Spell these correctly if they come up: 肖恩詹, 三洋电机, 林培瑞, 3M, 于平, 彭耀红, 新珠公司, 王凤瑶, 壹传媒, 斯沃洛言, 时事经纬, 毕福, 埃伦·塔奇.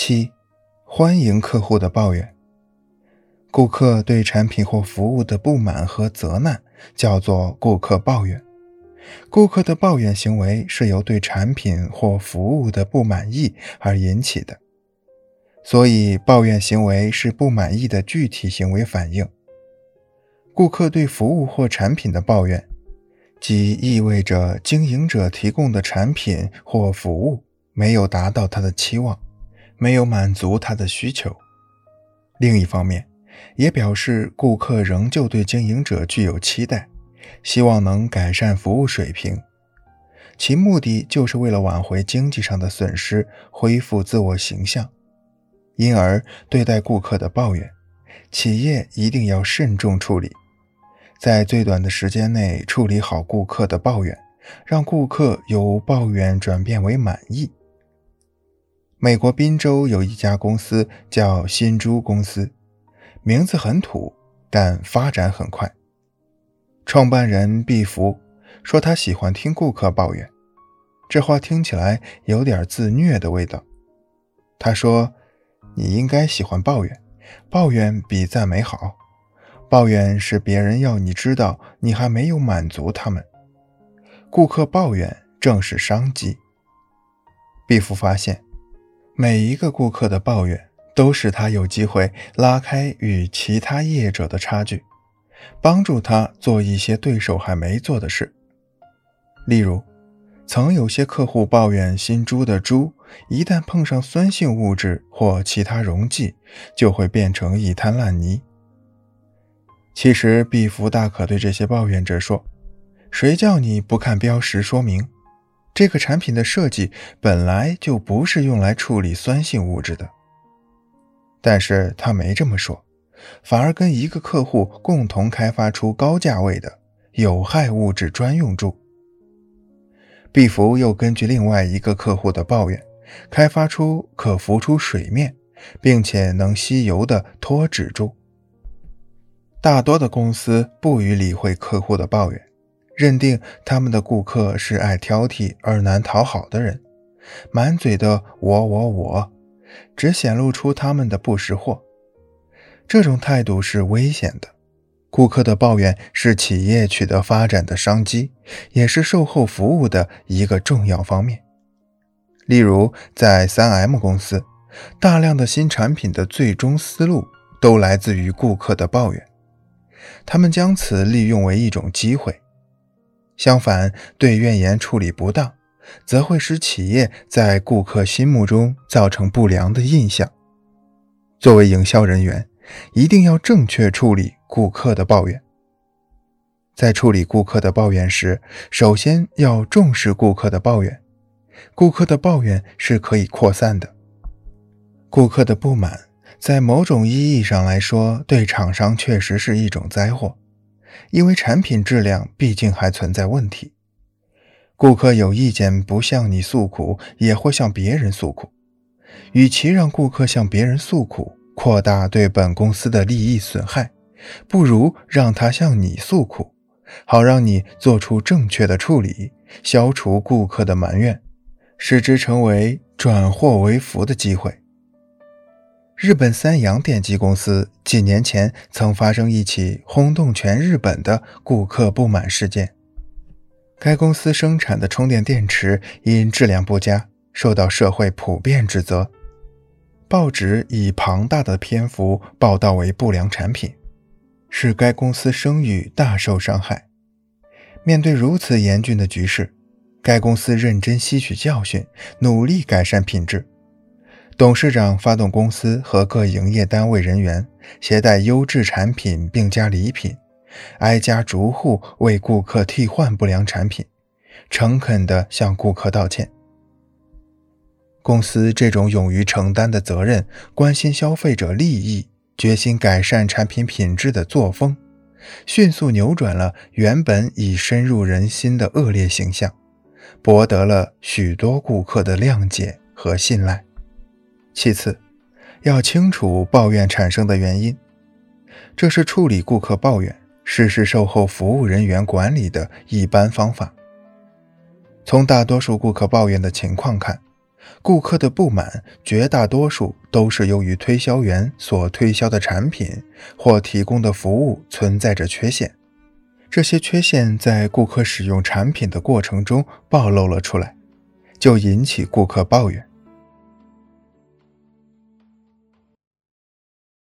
7. 欢迎客户的抱怨。顾客对产品或服务的不满和责难叫做顾客抱怨。顾客的抱怨行为是由对产品或服务的不满意而引起的。所以抱怨行为是不满意的具体行为反应。顾客对服务或产品的抱怨，即意味着经营者提供的产品或服务没有达到他的期望，没有满足他的需求。另一方面，也表示顾客仍旧对经营者具有期待，希望能改善服务水平，其目的就是为了挽回经济上的损失，恢复自我形象。因而对待顾客的抱怨，企业一定要慎重处理，在最短的时间内处理好顾客的抱怨，让顾客由抱怨转变为满意。美国宾州有一家公司叫新珠公司，名字很土，但发展很快。创办人毕福说他喜欢听顾客抱怨，这话听起来有点自虐的味道。他说，你应该喜欢抱怨，抱怨比赞美好，抱怨是别人要你知道你还没有满足他们。顾客抱怨正是商机。毕福发现，每一个顾客的抱怨都使他有机会拉开与其他业者的差距，帮助他做一些对手还没做的事。例如，曾有些客户抱怨新猪的猪一旦碰上酸性物质或其他溶剂，就会变成一滩烂泥。其实毕福大可对这些抱怨者说，谁叫你不看标识说明，这个产品的设计本来就不是用来处理酸性物质的。但是他没这么说，反而跟一个客户共同开发出高价位的有害物质专用株。毕福又根据另外一个客户的抱怨，开发出可浮出水面并且能吸油的脱脂株。大多的公司不予理会客户的抱怨，认定他们的顾客是爱挑剔而难讨好的人，满嘴的我，只显露出他们的不识货。这种态度是危险的，顾客的抱怨是企业取得发展的商机，也是售后服务的一个重要方面。例如，在 3M 公司，大量的新产品的最终思路都来自于顾客的抱怨，他们将此利用为一种机会。相反，对怨言处理不当，则会使企业在顾客心目中造成不良的印象。作为营销人员，一定要正确处理顾客的抱怨。在处理顾客的抱怨时，首先要重视顾客的抱怨。顾客的抱怨是可以扩散的。顾客的不满，在某种意义上来说，对厂商确实是一种灾祸。因为产品质量毕竟还存在问题，顾客有意见不向你诉苦，也会向别人诉苦。与其让顾客向别人诉苦，扩大对本公司的利益损害，不如让他向你诉苦，好让你做出正确的处理，消除顾客的埋怨，使之成为转祸为福的机会。日本三洋电机公司几年前曾发生一起轰动全日本的顾客不满事件。该公司生产的充电电池因质量不佳，受到社会普遍指责。报纸以庞大的篇幅报道为不良产品，使该公司声誉大受伤害。面对如此严峻的局势，该公司认真吸取教训，努力改善品质。董事长发动公司和各营业单位人员携带优质产品并加礼品，挨家逐户为顾客替换不良产品，诚恳地向顾客道歉。公司这种勇于承担的责任、关心消费者利益、决心改善产品品质的作风，迅速扭转了原本已深入人心的恶劣形象，博得了许多顾客的谅解和信赖。其次，要清楚抱怨产生的原因，这是处理顾客抱怨、实施售后服务人员管理的一般方法。从大多数顾客抱怨的情况看，顾客的不满绝大多数都是由于推销员所推销的产品或提供的服务存在着缺陷，这些缺陷在顾客使用产品的过程中暴露了出来，就引起顾客抱怨。